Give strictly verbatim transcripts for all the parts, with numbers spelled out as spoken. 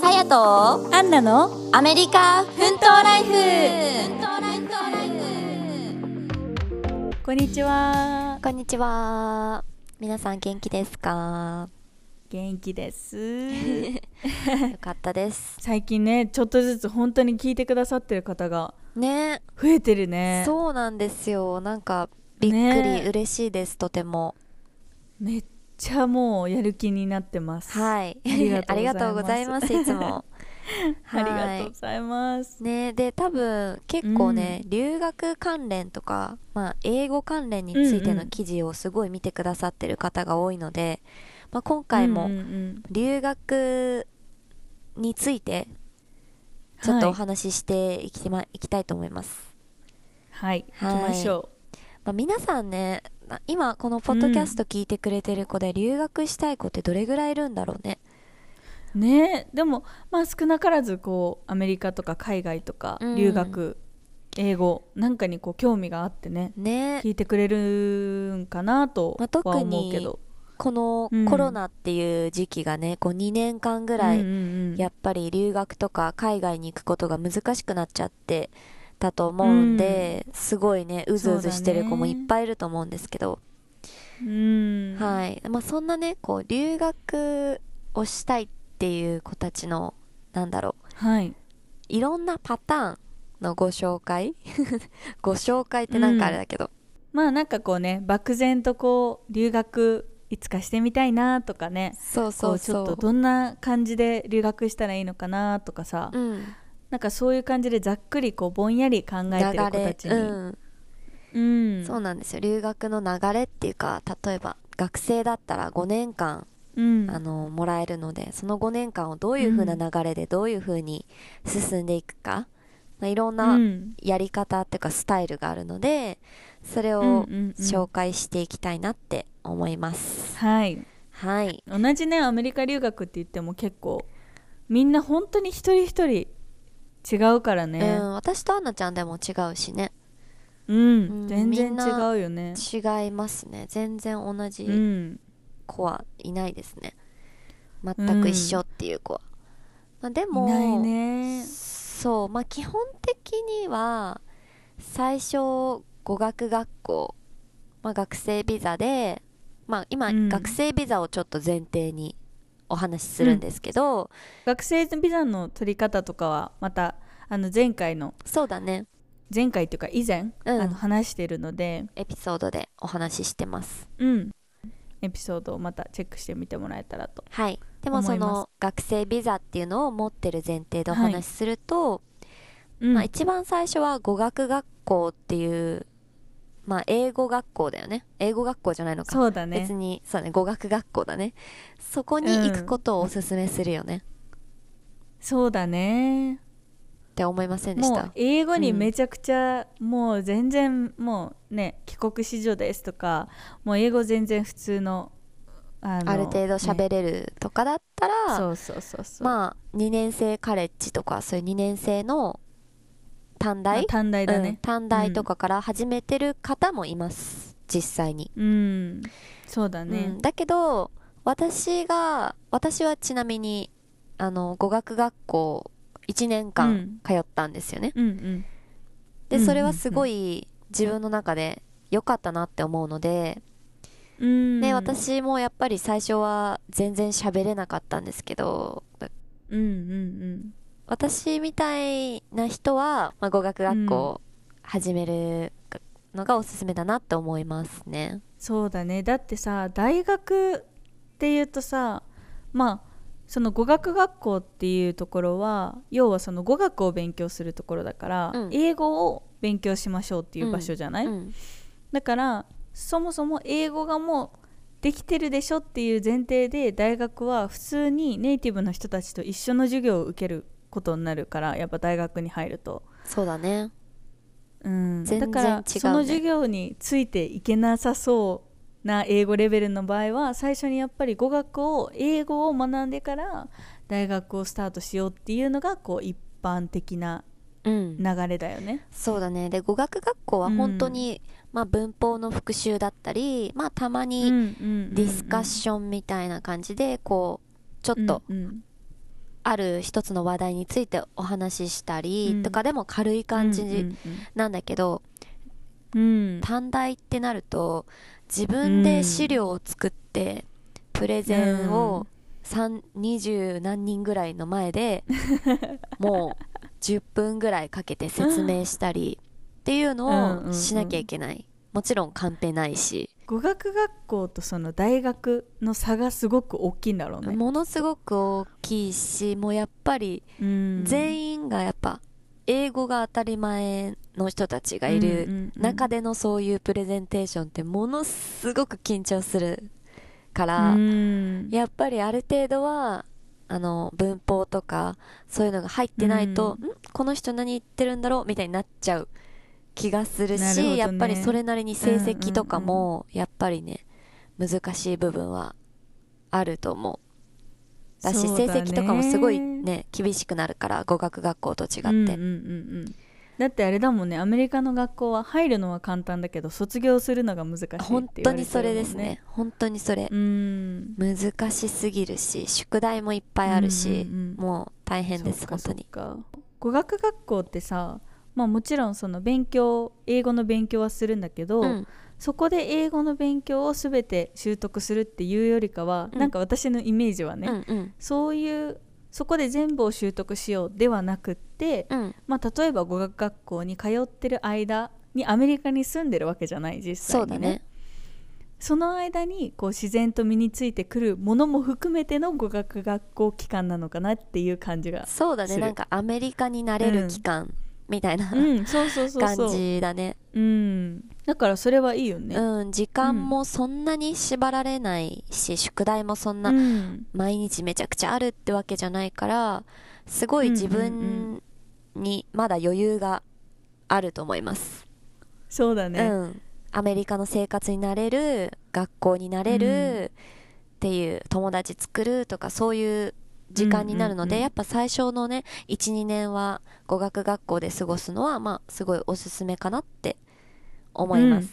さやとアンナのアメリカ奮闘ライフ。こんにちは。こんにちは。皆さん元気ですか？元気ですよかったです。最近ね、ちょっとずつ本当に聞いてくださってる方がね、増えてるね。そうなんですよ。なんかびっくり、ね、嬉しいです。とてもめっちゃもうやる気になってます。はい、ありがとうございます。いつもありがとうございますね。で、多分結構ね、うん、留学関連とか、まあ、英語関連についての記事をすごい見てくださってる方が多いので、まあ、今回も留学についてちょっとお話ししてい き,、まはい、いきたいと思います。はい、はい、行きましょう。まあ、皆さんね、今このポッドキャスト聞いてくれてる子で、うん、留学したい子ってどれぐらいいるんだろうね。ね、でも、まあ、少なからずこうアメリカとか海外とか留学、うん、英語なんかにこう興味があって ね, ね聞いてくれるんかなとは思うけど、まあ、特にこのコロナっていう時期がね、うん、こうにねんかんぐらい、うんうんうん、やっぱり留学とか海外に行くことが難しくなっちゃってたと思うんで、うん、すごいね、うずうずしてる子もいっぱいいると思うんですけど、う、ね、はい、まあ、そんなね、こう留学をしたいっていう子たちの、なんだろう、はい、いろんなパターンのご紹介ご紹介ってなんかあれだけど、うん、まあなんかこうね、漠然とこう留学いつかしてみたいなとかね、そうそうそう、こうちょっとどんな感じで留学したらいいのかなとかさ、うん、なんかそういう感じでざっくりこうぼんやり考えてる子たちに、うんうん、そうなんですよ。留学の流れっていうか、例えば学生だったらごねんかん、うん、あのもらえるので、そのごねんかんをどういう風な流れでどういう風に進んでいくか、うん、まあ、いろんなやり方っていうかスタイルがあるので、それを紹介していきたいなって思います、うんうんうん、はい、はい、同じね、アメリカ留学って言っても結構みんな本当に一人一人違うからね、うん、私とアンナちゃんでも違うしね、うん、うん、全然違うよね。違いますね。全然同じ、うん、子はいないですね。全く一緒っていう子は、うん、まあ、でもいないね。そう、まあ、基本的には最初語学学校、まあ、学生ビザで、まあ、今、うん、学生ビザをちょっと前提にお話しするんですけど、うん、学生ビザの取り方とかはまたあの前回の、そうだね、前回というか以前、うん、あの話しているので、エピソードでお話ししてます。うん、エピソードをまたチェックしてみてもらえたらと。はい、でもその学生ビザっていうのを持ってる前提でお話しすると、はい、まあ、一番最初は語学学校っていう、まあ、英語学校だよね。英語学校じゃないのか。そうだね、別にそうね、語学学校だね。そこに行くことをおすすめするよね、うん、そうだねって思いませんでした？もう英語にめちゃくちゃ、うん、もう全然もうね、帰国子女ですとか、もう英語全然普通の、あの、ある程度喋れるとかだったら、ね、そうそうそうそう、まあにねん生カレッジとか、そういうにねん生の短大、短大だね、うん、短大とかから始めてる方もいます、うん、実際に。うん、そうだね、うん、だけど私が私はちなみにあの語学学校いちねんかん通ったんですよね、うんうんうん、でそれはすごい自分の中で良かったなって思うので、うん、で私もやっぱり最初は全然喋れなかったんですけど、うんうんうん、私みたいな人は、まあ、語学学校始めるのがおすすめだなって思いますね、うん、そうだね。だってさ、大学っていうとさ、まあその語学学校っていうところは、要はその語学を勉強するところだから、うん、英語を勉強しましょうっていう場所じゃない、うんうん、だからそもそも英語がもうできてるでしょっていう前提で、大学は普通にネイティブの人たちと一緒の授業を受けることになるから、やっぱ大学に入ると。そうだね、うん、全然違うね。だからその授業についていけなさそうな英語レベルの場合は、最初にやっぱり語学を英語を学んでから大学をスタートしようっていうのがこう一般的な流れだよね、うん、そうだね。で語学学校は本当に、うん、まあ、文法の復習だったり、まあ、たまにディスカッションみたいな感じでこうちょっとある一つの話題についてお話ししたりとかでも軽い感じなんだけど、短大ってなると自分で資料を作ってプレゼンをにじゅうなんにんぐらいの前でもうじゅっぷんぐらいかけて説明したりっていうのをしなきゃいけない。もちろんカンペないし、語学学校とその大学の差がすごく大きいんだろうね。ものすごく大きいし、もうやっぱり全員がやっぱ英語が当たり前の人たちがいる中でのそういうプレゼンテーションってものすごく緊張するから、やっぱりある程度はあの文法とかそういうのが入ってないと、ん?この人何言ってるんだろうみたいになっちゃう気がするし、ね、やっぱりそれなりに成績とかもやっぱりね、うんうんうん、難しい部分はあると思う。だし成績とかもすごいね厳しくなるから、語学学校と違って、うんうんうんうん、だってあれだもんね、アメリカの学校は入るのは簡単だけど卒業するのが難しいって言われてるもんね。本当にそれですね、本当にそれ、うん、難しすぎるし宿題もいっぱいあるし、うんうんうん、もう大変です本当に。語学学校ってさ、まあ、もちろんその勉強、英語の勉強はするんだけど、うん、そこで英語の勉強を全て習得するっていうよりかは、うん、なんか私のイメージはね、うんうん、そういうそこで全部を習得しようではなくって、うんまあ、例えば語学学校に通ってる間にアメリカに住んでるわけじゃない、実際にね。そうだね。その間にこう自然と身についてくるものも含めての語学学校期間なのかなっていう感じがする。そうだね、なんかアメリカになれる期間、うんみたいな感じだね、うん、だからそれはいいよね、うん、時間もそんなに縛られないし、うん、宿題もそんな毎日めちゃくちゃあるってわけじゃないから、すごい自分にまだ余裕があると思います、うんうんうん、そうだね、うん、アメリカの生活になれる、学校になれるっていう、うん、友達作るとかそういう時間になるので、うんうんうん、やっぱ最初のね いちにねんは語学学校で過ごすのはまあすごいおすすめかなって思います、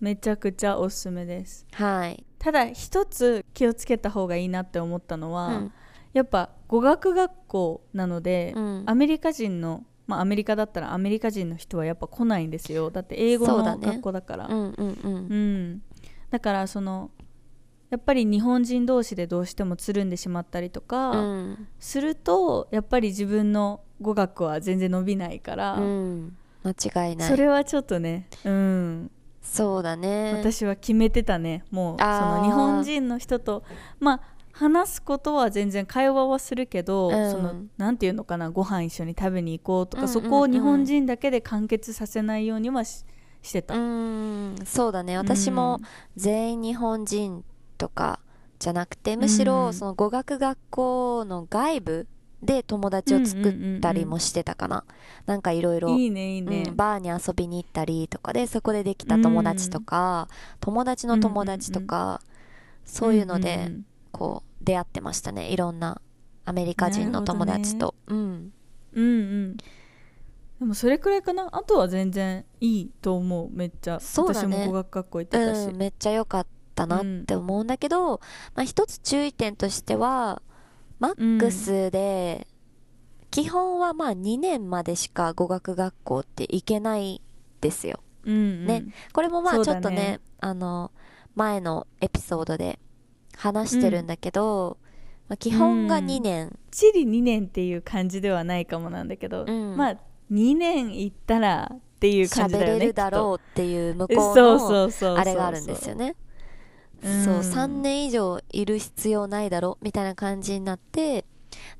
うん、めちゃくちゃおすすめです、はい、ただ一つ気をつけた方がいいなって思ったのは、うん、やっぱ語学学校なので、うん、アメリカ人の、まあ、アメリカだったらアメリカ人の人はやっぱ来ないんですよ。だって英語の学校だから、そうだね、うんうんうんうん、だからそのやっぱり日本人同士でどうしてもつるんでしまったりとかすると、うん、やっぱり自分の語学は全然伸びないから、うん、間違いない。それはちょっとね、うん、そうだね。私は決めてたね。もうその日本人の人とまあ話すことは全然会話はするけど、うん、そのなんていうのかな、ご飯一緒に食べに行こうとか、うんうんうん、そこを日本人だけで完結させないようには し, してた。うん、そうだね。私も全員日本人とかじゃなくて、むしろその語学学校の外部で友達を作ったりもしてたかな、うんうんうんうん、なんかいろいろいいねいいね、うん、バーに遊びに行ったりとかで、そこでできた友達とか、うん、友達の友達とか、うんうん、そういうのでこう出会ってましたね、いろんなアメリカ人の友達と、ね、うん、うんうん、でもそれくらいかな。あとは全然いいと思う。めっちゃ、そうだね、私も語学学校行ってたし、うん、めっちゃ良かっただなって思うんだけど、うんまあ、一つ注意点としてはマックスで、うん、基本はまあにねんまでしか語学学校って行けないですよ、うんうんね、これもまあちょっと ね, ねあの前のエピソードで話してるんだけど、うんまあ、基本がにねん、うん、チリにねんっていう感じではないかもなんだけど、うん、まあにねん行ったらっていう感じだよね。喋れるだろうっていう向こうのあれがあるんですよね。そう、さんねん以上いる必要ないだろみたいな感じになって、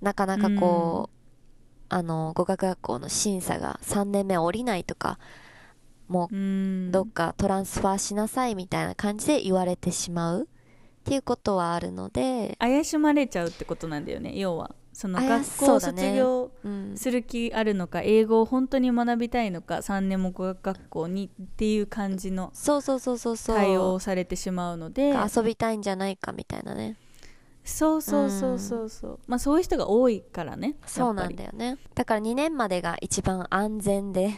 なかなかこう、うん、あの語学学校の審査がさんねんめ降りないとか、もうどっかトランスファーしなさいみたいな感じで言われてしまうっていうことはあるので、怪しまれちゃうってことなんだよね。要はその学校を卒業する気あるのか、ねうん、英語を本当に学びたいのか、さんねんも語学学校にっていう感じの対応をされてしまうので、遊びたいんじゃないかみたいなね。そうそうそうそうそう、うんまあ、そういう人が多いからね。そうなんだよね。だからにねんまでが一番安全で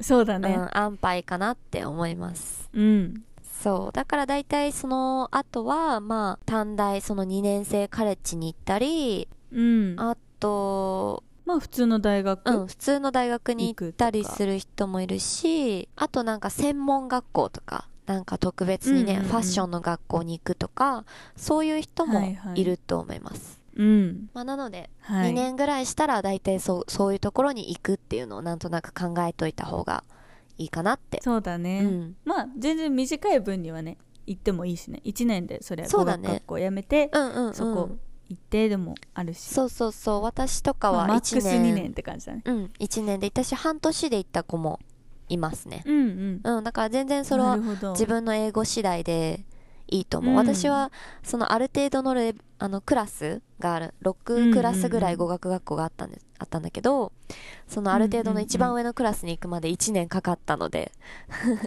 そうだね、うん、安牌かなって思います。うんそうだから大体その後はまあ短大そのにねん生カレッジに行ったり、うん、あとまあ普通の大学、うん、普通の大学に行ったりする人もいるし、あとなんか専門学校とかなんか特別にね、うんうんうん、ファッションの学校に行くとかそういう人もいると思います、はいはい、うんまあ、なので、はい、にねんぐらいしたら大体 そ, そういうところに行くっていうのをなんとなく考えといた方がいいかなって。そうだね、うん、まあ全然短い分にはね行ってもいいしね、いちねんでそれ語学学校やめて そ,、ねうんうんうん、そこ行ってでもあるし、そうそうそう、私とかは一年、まあ、マックスにねんって感じだね、うん、いちねんで行ったし半年で行った子もいますね、うんうんうん、だから全然それは自分の英語次第でいいと思う、うん、私はそのある程度のレあのクラスがあるろくクラスぐらい語学学校があったんで、うんうんうん、あったんだけど、そのある程度の一番上のクラスに行くまでいちねんかかったので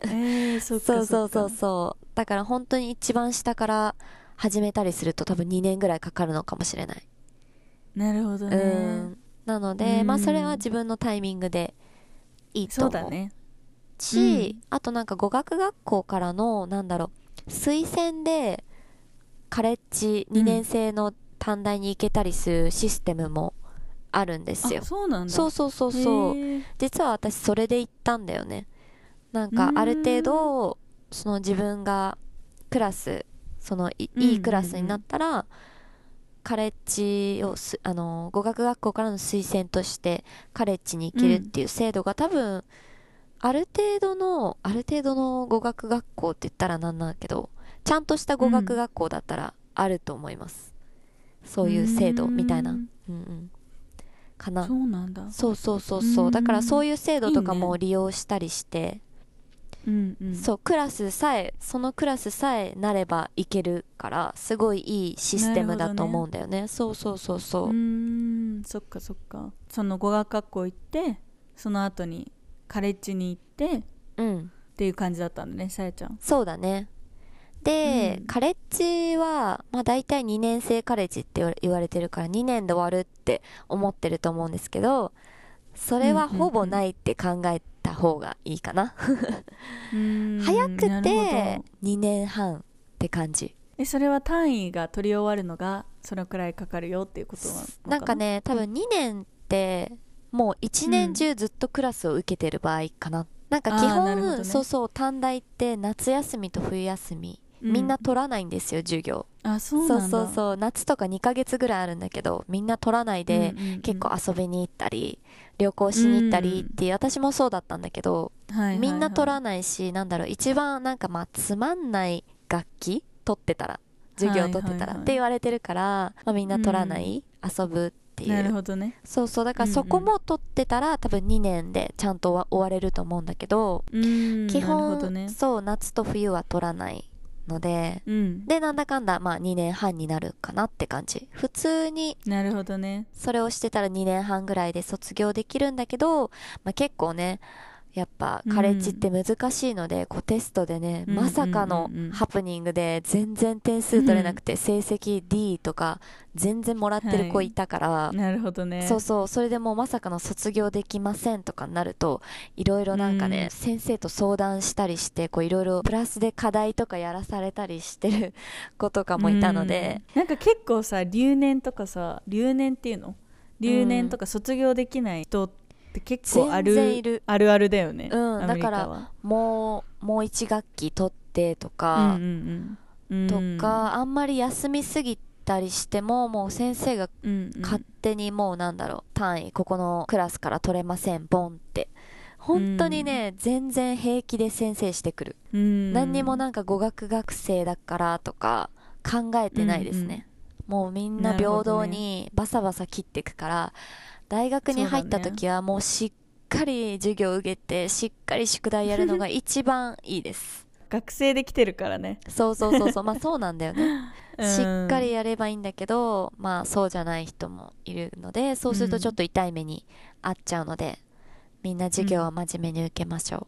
えー、そっかそっか、そうそうそうだから本当に一番下から始めたりすると多分にねんぐらいかかるのかもしれない。なるほどね、うん、なので、うん、まあそれは自分のタイミングでいいと思う。そうだねし、うん、あとなんか語学学校からのなんだろう推薦でカレッジにねん生の短大に行けたりするシステムもあるんですよ、うん、あそうなんだ、そうそうそうそう、実は私それで行ったんだよね。なんかある程度その自分がクラスその い, いいクラスになったら、うんうんうん、カレッジをすあの語学学校からの推薦としてカレッジに行けるっていう制度が多分、うんある程度のある程度の語学学校って言ったらなんなんだけど、ちゃんとした語学学校だったらあると思います、うん、そういう制度みたいな、うんうん、かな。そうなんだ、そうそうそうそう、だからそういう制度とかも利用したりしていい、ね、そうクラスさえそのクラスさえなればいけるからすごいいいシステムだと思うんだよね。そうそうそうそう、うーんそっかそっか、その語学学校行ってその後にカレッジに行って、うん、っていう感じだったんだね、さやちゃん。そうだね。で、うん、カレッジは、まあ、大体にねん生カレッジって言われてるからにねんで終わるって思ってると思うんですけど、それはほぼないって考えた方がいいかな早くてにねんはんって感じ。えそれは単位が取り終わるのがそのくらいかかるよっていうことなのかな。なんかね多分にねんってもういちねん中ずっとクラスを受けてる場合かな、うん、なんか基本、ね、そうそう短大って夏休みと冬休み、うん、みんな取らないんですよ授業。あそうなんだ、そうそうそう、夏とかにかげつぐらいあるんだけどみんな取らないで、うんうんうん、結構遊びに行ったり旅行しに行ったりって、うん、私もそうだったんだけど、うん、みんな取らないし、はいはいはい、なんだろう一番なんかまあつまんない楽器取ってたら授業取ってたら、はいはいはい、って言われてるから、まあ、みんな取らない、うん、遊ぶっていう。なるほどね。そうそうだからそこも取ってたら、うんうん、多分にねんでちゃんと終われると思うんだけど、うん基本なるほど、ね、そう夏と冬は取らないので、うん、でなんだかんだまあにねんはんになるかなって感じ。普通になるほどね。それをしてたらにねんはんぐらいで卒業できるんだけど、まあ、結構ねやっぱカレッジって難しいので、うん、こうテストでね、うん、まさかのハプニングで全然点数取れなくて、うん、成績 ディー とか全然もらってる子いたから、はい、なるほどね。そうそうそれでもうまさかの卒業できませんとかになるといろいろなんかね、うん、先生と相談したりしてこういろいろプラスで課題とかやらされたりしてる子とかもいたので、うん、なんか結構さ留年とかさ留年っていうの留年とか卒業できない人って結構あ る, るあるあるだよね、うん、だからもうもういち学期取ってとか、うんうんうん、とかあんまり休みすぎたりしてももう先生が勝手にもうなんだろう単位ここのクラスから取れませんボンって本当にね、うん、全然平気で先生してくる、うん、何にもなんか語学学生だからとか考えてないですね、うんうん、もうみんな平等にバサバサ切っていくから大学に入った時はもうしっかり授業を受けてしっかり宿題やるのが一番いいです学生で来てるからね。そうそうそうそうまあそうなんだよねしっかりやればいいんだけどまあそうじゃない人もいるのでそうするとちょっと痛い目に遭っちゃうので、うん、みんな授業は真面目に受けましょ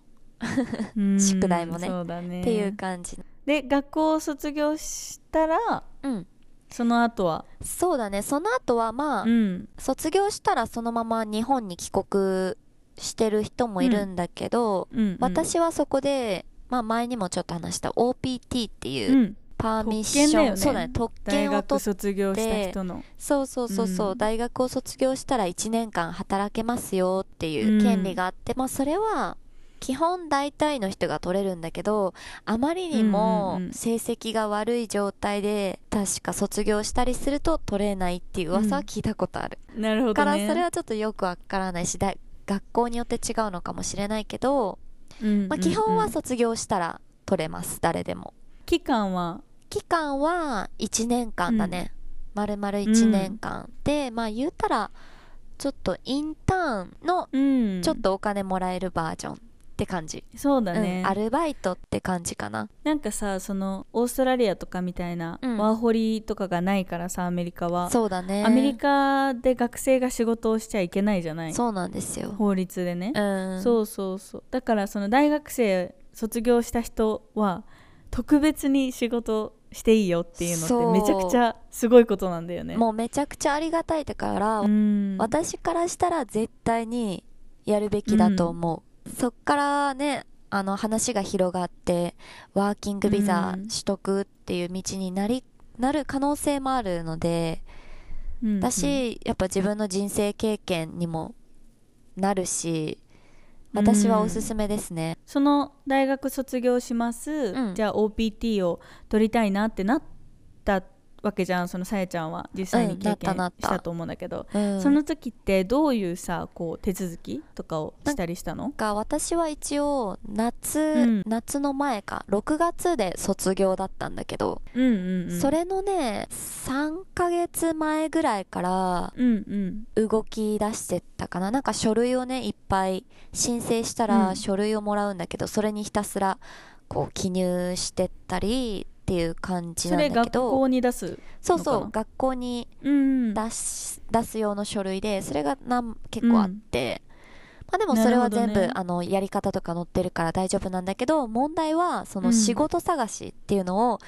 う、うん、宿題も ね, そうだねっていう感じで学校を卒業したらうんその後はそうだねその後はまあ、うん、卒業したらそのまま日本に帰国してる人もいるんだけど、うんうんうん、私はそこでまあ、前にもちょっと話した オーピーティー っていうパーミッション、うん、そうだね、特権を取って大学卒業した人の、そうそうそうそう、うん、大学を卒業したらいちねんかん働けますよっていう権利があって、うん、まあ、それは基本大体の人が取れるんだけど、あまりにも成績が悪い状態で確か卒業したりすると取れないっていう噂は聞いたことある、うん、なるほどね。からそれはちょっとよくわからないし、学校によって違うのかもしれないけど、うんうんうん、まあ、基本は卒業したら取れます、誰でも。期間は期間はいちねんかんだね、うん、丸々いちねんかん、うん、で、まあ言うたらちょっとインターンのちょっとお金もらえるバージョンって感じ。そうだね、うん、アルバイトって感じかな。なんかさ、そのオーストラリアとかみたいな、うん、ワーホリとかがないからさ、アメリカは。そうだね、アメリカで学生が仕事をしちゃいけないじゃない。そうなんですよ、法律でね、うん、そうそうそう。だからその大学生卒業した人は特別に仕事していいよっていうのってめちゃくちゃすごいことなんだよね。もうめちゃくちゃありがたい。だから私からしたら絶対にやるべきだと思う、うん。そっからね、あの話が広がってワーキングビザ取得っていう道になり、うん、なる可能性もあるので、うんうん、だしやっぱ自分の人生経験にもなるし、私はおすすめですね、うん、その大学卒業します、うん、じゃあ オーピーティー を取りたいなってなったわけじゃん、そのさやちゃんは実際に経験したと思うんだけど、うん、その時ってどういうさ、こう手続きとかをしたりしたの？なんか私は一応夏、うん、夏の前かろくがつで卒業だったんだけど、うんうんうん、それのねさんかげつまえぐらいから動き出してったかな、うんうん、なんか書類をねいっぱい申請したら書類をもらうんだけど、うん、それにひたすらこう記入してったりっていう感じなんだけど、それ学校に出すのかな。そうそう、学校に出す、うん、出す用の書類で、それがなん結構あって、うん、まあでもそれは全部、ね、あのやり方とか載ってるから大丈夫なんだけど、問題はその仕事探しっていうのを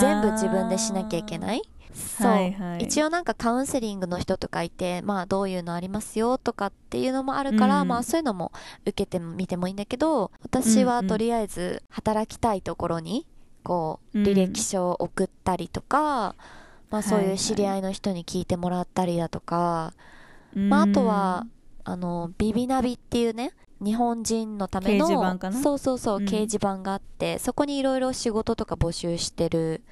全部自分でしなきゃいけない、うん、そう、はいはい、一応なんかカウンセリングの人とかいて、まあどういうのありますよとかっていうのもあるから、うん、まあそういうのも受けてみてもいいんだけど、私はとりあえず働きたいところにこう履歴書を送ったりとか、うん、まあ、そういう知り合いの人に聞いてもらったりだとか、はいはい、まあ、あとはあのビビナビっていうね、日本人のための掲示板かな。そうそうそう、うん、掲示板があって、そこにいろいろ仕事とか募集してる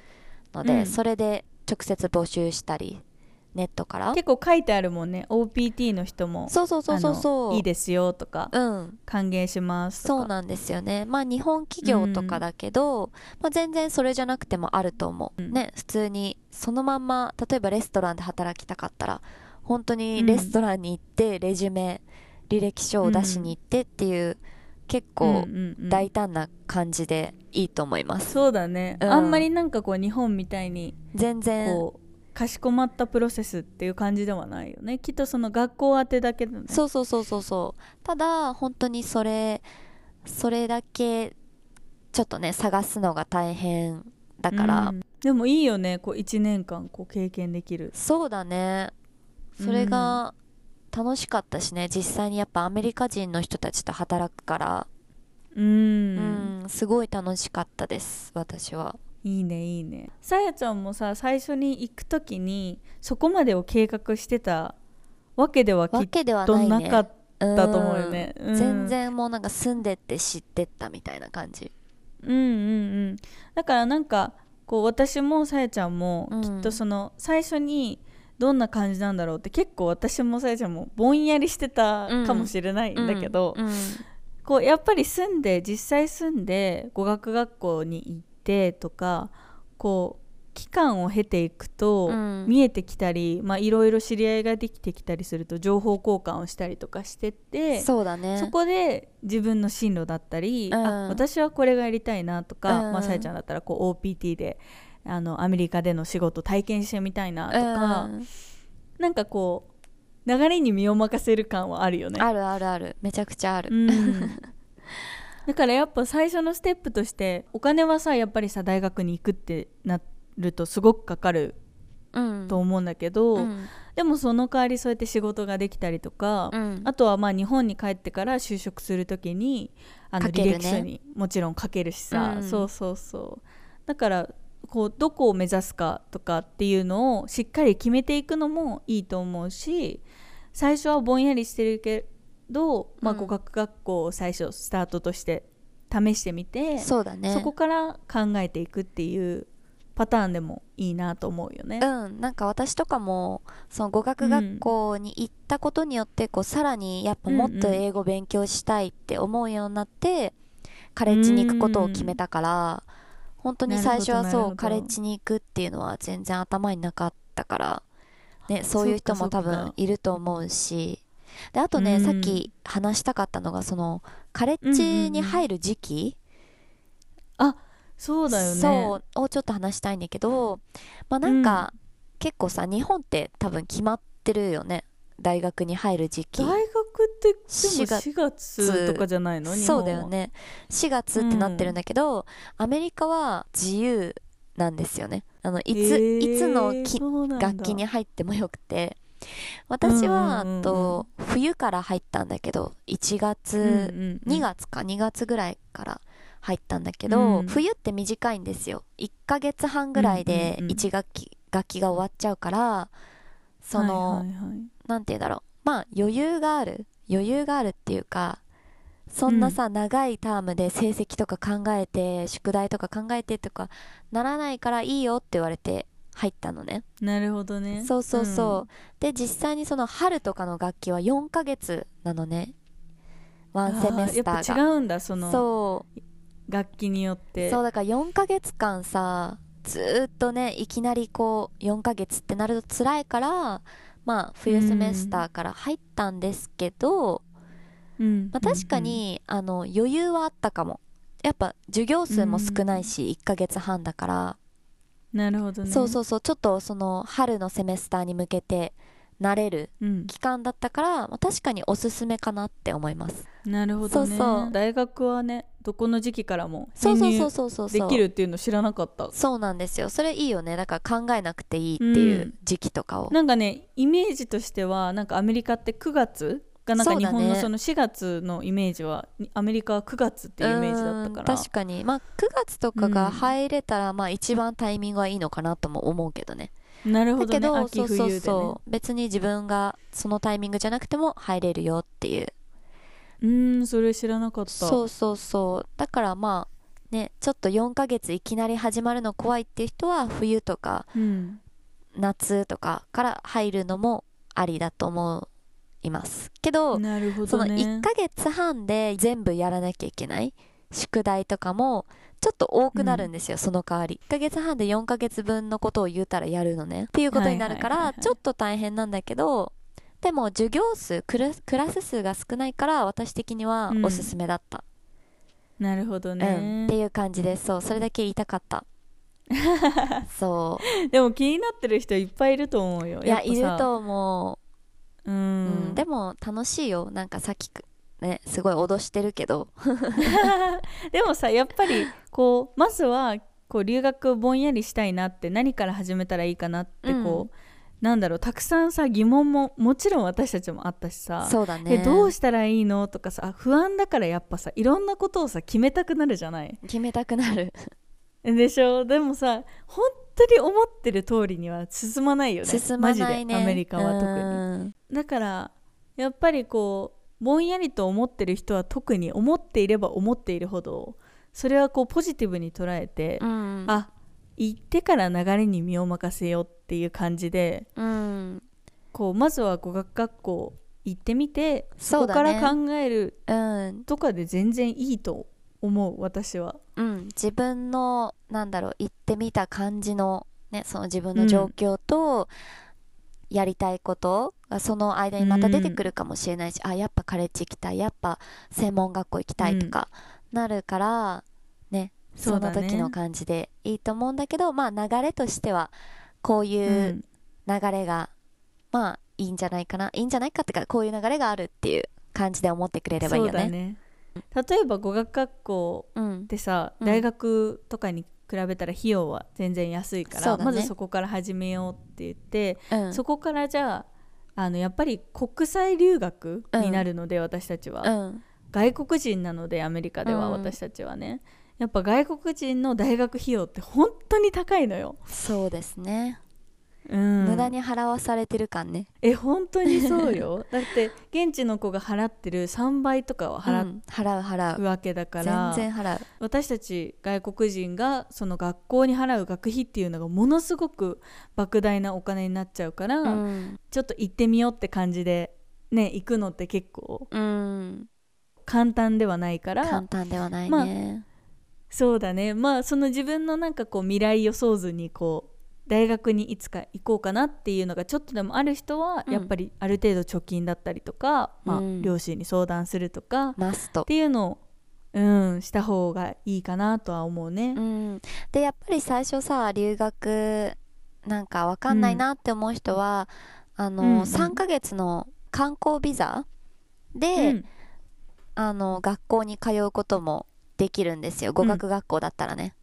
ので、うん、それで直接募集したり、ネットから結構書いてあるもんね、 オーピーティー の人もそうそうそうそう、いいですよとか、うん、歓迎しますとか。そうなんですよね、まあ日本企業とかだけど、うん、まあ、全然それじゃなくてもあると思う、うん、ね、普通にそのまんま例えばレストランで働きたかったら本当にレストランに行ってレジュメ、うん、履歴書を出しに行ってっていう、うん、結構大胆な感じでいいと思います、うん、そうだね、うん、あんまりなんかこう日本みたいに全然こうかしこまったプロセスっていう感じではないよね、きっとその学校宛てだけだね。そうそうそうそうそう、ただ本当にそれそれだけちょっとね探すのが大変だから、うん、でもいいよね、こういちねんかんこう経験できる。そうだね、それが楽しかったしね、実際にやっぱアメリカ人の人たちと働くから、うん、うん、すごい楽しかったです私は。いいねいいね。さやちゃんもさ、最初に行くときにそこまでを計画してたわけではきっとなかったと思うよね、うんうん、全然もうなんか住んでって知ってったみたいな感じ。うんうんうん、だからなんかこう私もさやちゃんもきっとその最初にどんな感じなんだろうって、結構私もさやちゃんもぼんやりしてたかもしれないんだけど、うんうんうん、こうやっぱり住んで実際住んで語学学校に行ってとか、こう期間を経ていくと見えてきたり、まあいろいろ知り合いができてきたりすると情報交換をしたりとかしてって、 そうだね、そこで自分の進路だったり、うん、あ、私はこれがやりたいなとか、うん、まあ、さやちゃんだったらこう オーピーティー であのアメリカでの仕事体験してみたいなとか、うん、なんかこう流れに身を任せる感はあるよね。あるあるある、めちゃくちゃある、うんだからやっぱ最初のステップとしてお金はさ、やっぱりさ大学に行くってなるとすごくかかると思うんだけど、うん、でもその代わりそうやって仕事ができたりとか、うん、あとはまあ日本に帰ってから就職するときにあの履歴書にもちろん書けるしさ、うん、そうそうそう、だからこうどこを目指すかとかっていうのをしっかり決めていくのもいいと思うし、最初はぼんやりしてるけど、まあ、語学学校を最初スタートとして試してみて、うん、そうだね、そこから考えていくっていうパターンでもいいなと思うよね。うん、なんか私とかもその語学学校に行ったことによってこう、うん、さらにやっぱもっと英語勉強したいって思うようになって、うん、カレッジに行くことを決めたから、うん、本当に最初はそうカレッジに行くっていうのは全然頭になかったから、ね、そういう人も多分いると思うし、であとね、うん、さっき話したかったのがそのカレッジに入る時期、うんうん、あそうだよね、そうをちょっと話したいんだけど、まあなんか、うん、結構さ日本って多分決まってるよね、大学に入る時期。大学ってでもしがつとかじゃないの？日本はそうだよね、しがつってなってるんだけど、うん、アメリカは自由なんですよね。あのいつ、えー、いつのき学期に入ってもよくて、私は、うんうんうん、と冬から入ったんだけどいちがつ、うんうんうん、にがつかにがつぐらいから入ったんだけど、うん、冬って短いんですよ。いっかげつはんぐらいでいち学期、うんうんうん、学期が終わっちゃうから、その、はいはいはい、なんて言うんだろう、まあ余裕がある余裕があるっていうか、そんなさ、うん、長いタームで成績とか考えて宿題とか考えてとかならないからいいよって言われて入ったのね。なるほどね。そうそうそう、うん、で実際にその春とかの学期はよんかげつなのね、ワンセメスターが。やっぱ違うんだ、そのそう楽器によって。そうだからよんかげつかんさずっとね、いきなりこうよんかげつってなると辛いから、まあ冬セメスターから入ったんですけど、うんまあ、確かに、うん、あの余裕はあったかも。やっぱ授業数も少ないし、うん、いっかげつはんだから。なるほどね。そうそうそう、ちょっとその春のセメスターに向けて慣れる期間だったから、うん、確かにおすすめかなって思います。なるほどね。そうそう、大学はねどこの時期からも編入できるっていうの知らなかった。そうそうそうそう、そうなんですよ。それいいよね。だから考えなくていいっていう時期とかを、うん、なんかねイメージとしてはなんかアメリカってくがつがなんか日本のそのしがつのイメージは、ね、アメリカはくがつっていうイメージだったから。確かに、まあ、くがつとかが入れたら、うん、まあ、一番タイミングはいいのかなとも思うけどね。なるほどね。だけど秋冬でね、そうそうそう、別に自分がそのタイミングじゃなくても入れるよっていう。うーん、それ知らなかった。そうそうそう、だからまあね、ちょっとよんかげついきなり始まるの怖いっていう人は冬とか、うん、夏とかから入るのもありだと思いますけど。なるほどね。そのいっかげつはんで全部やらなきゃいけない宿題とかもちょっと多くなるんですよ、うん、その代わりいっかげつはんでよんかげつぶんのことを言うたらやるのねっていうことになるから、はいはいはいはい、ちょっと大変なんだけど、でも授業数クラス、クラス数が少ないから私的にはおすすめだった、うん、なるほどね、うん、っていう感じです。そう、それだけ言いたかったそうでも気になってる人いっぱいいると思うよ。いや、いると思う、うん、うん、でも楽しいよ。なんかさっきねすごい脅してるけどでもさやっぱりこうまずはこう留学ぼんやりしたいなって何から始めたらいいかなってこう、うん、なんだろう、たくさんさ疑問ももちろん私たちもあったしさ。そうだね。え、どうしたらいいのとかさ、不安だからやっぱさいろんなことをさ決めたくなるじゃない。決めたくなるでしょ。でもさ本当に思ってる通りには進まないよね。進まないね、マジでアメリカは特に。だからやっぱりこうぼんやりと思ってる人は特に思っていれば思っているほどそれはこうポジティブに捉えて、うん、あ、行ってから流れに身を任せようっていう感じで、うん、こうまずは語学学校行ってみて そ,、ね、そこから考えるとかで全然いいと思う、うん、私は、うん、自分のなんだろう行ってみた感じの、ね、その自分の状況と、うん、やりたいことその間にまた出てくるかもしれないし、うん、あ、やっぱカレッジ行きたい、やっぱ専門学校行きたいとかなるから、うん、ね、その時の感じでいいと思うんだけど、まあ流れとしてはこういう流れが、うん、まあいいんじゃないかな、いいんじゃないかってか、こういう流れがあるっていう感じで思ってくれればいいよね。そうだね。例えば語学学校ってさ、うん、大学とかに比べたら費用は全然安いから、ね、まずそこから始めようって言って、うん、そこからじゃあ、 あのやっぱり国際留学になるので、うん、私たちは、うん、外国人なのでアメリカでは私たちはね、うん、やっぱ外国人の大学費用って本当に高いのよ。そうですね、うん、無駄に払わされてる感ね。え本当にそうよだって現地の子が払ってるさんばいとかを払う、うん、払う払うわけだから、全然払う。私たち外国人がその学校に払う学費っていうのがものすごく莫大なお金になっちゃうから、うん、ちょっと行ってみようって感じでね行くのって結構、うん、簡単ではないから。簡単ではないね、まあ、そうだね。まあその自分のなんかこう未来予想図にこう大学にいつか行こうかなっていうのがちょっとでもある人はやっぱりある程度貯金だったりとか、うんまあ、両親に相談するとかっていうのを、うん、した方がいいかなとは思うね、うん、でやっぱり最初さ留学なんか分かんないなって思う人は、うん、あの、うん、さんかげつの観光ビザで、うん、あの学校に通うこともできるんですよ、語学学校だったらね、うん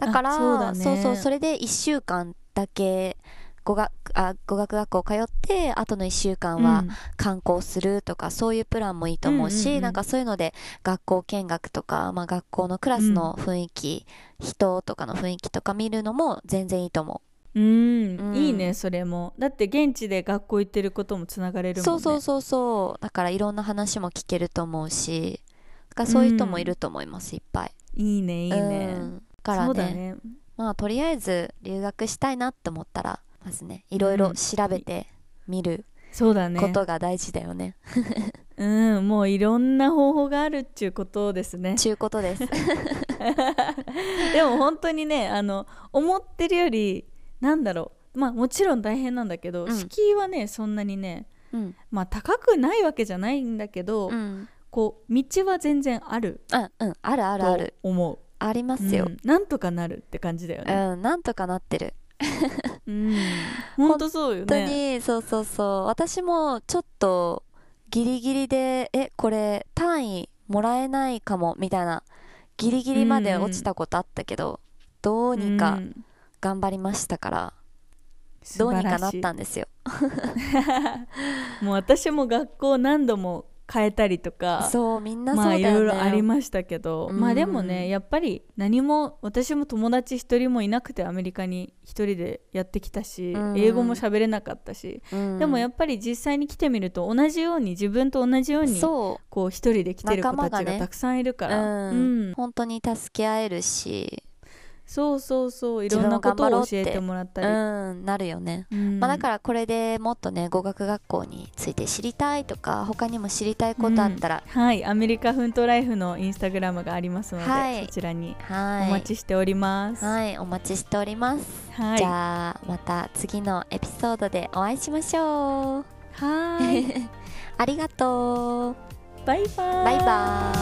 だからそうだね、そうそう、それでいっしゅうかんだけ語学、あ、語学学校通ってあとのいっしゅうかんは観光するとか、うん、そういうプランもいいと思うし、うんうんうん、なんかそういうので学校見学とか、まあ、学校のクラスの雰囲気、うん、人とかの雰囲気とか見るのも全然いいと思う。うん、うん、いいねそれも。だって現地で学校行ってることもつながれるもんね。そうそうそうそうだからいろんな話も聞けると思うし、だからそういう人もいると思います、うん、いっぱい。いいねいいね、うんからね、そうだね。まあとりあえず留学したいなって思ったらまずねいろいろ調べてみることが大事だよね。そうだねうんもういろんな方法があるっちゅうことですね。ちゅうことですでも本当にねあの思ってるよりなんだろうまあもちろん大変なんだけど、うん、敷居はねそんなにね、うん、まあ高くないわけじゃないんだけど、うん、こう道は全然ある、うんうん、あるあるあると思う。ありますよ、うん、なんとかなるって感じだよね。うんなんとかなってるうんほんとそうよね。本当にそうそうそう私もちょっとギリギリでえこれ単位もらえないかもみたいなギリギリまで落ちたことあったけど、うん、どうにか頑張りましたから、うん、どうにかなったんですよもう私も学校何度も変えたりとかそうみんなそうだよね、まあ、いろいろありましたけど、うん、まあでもねやっぱり何も私も友達一人もいなくてアメリカに一人でやってきたし、うん、英語も喋れなかったし、うん、でもやっぱり実際に来てみると同じように自分と同じようにこう一人で来てる子たちがたくさんいるから、ねうんうん、本当に助け合えるしそうそうそういろんなことを教えてもらったり、うん、なるよね、うんまあ、だからこれでもっとね語学学校について知りたいとか他にも知りたいことあったら、うん、はいアメリカ奮闘ライフのインスタグラムがありますので、はい、そちらにお待ちしております。はい、はい、お待ちしております、はい、じゃあまた次のエピソードでお会いしましょう。はいありがとうバイバーイ。バイバーイ。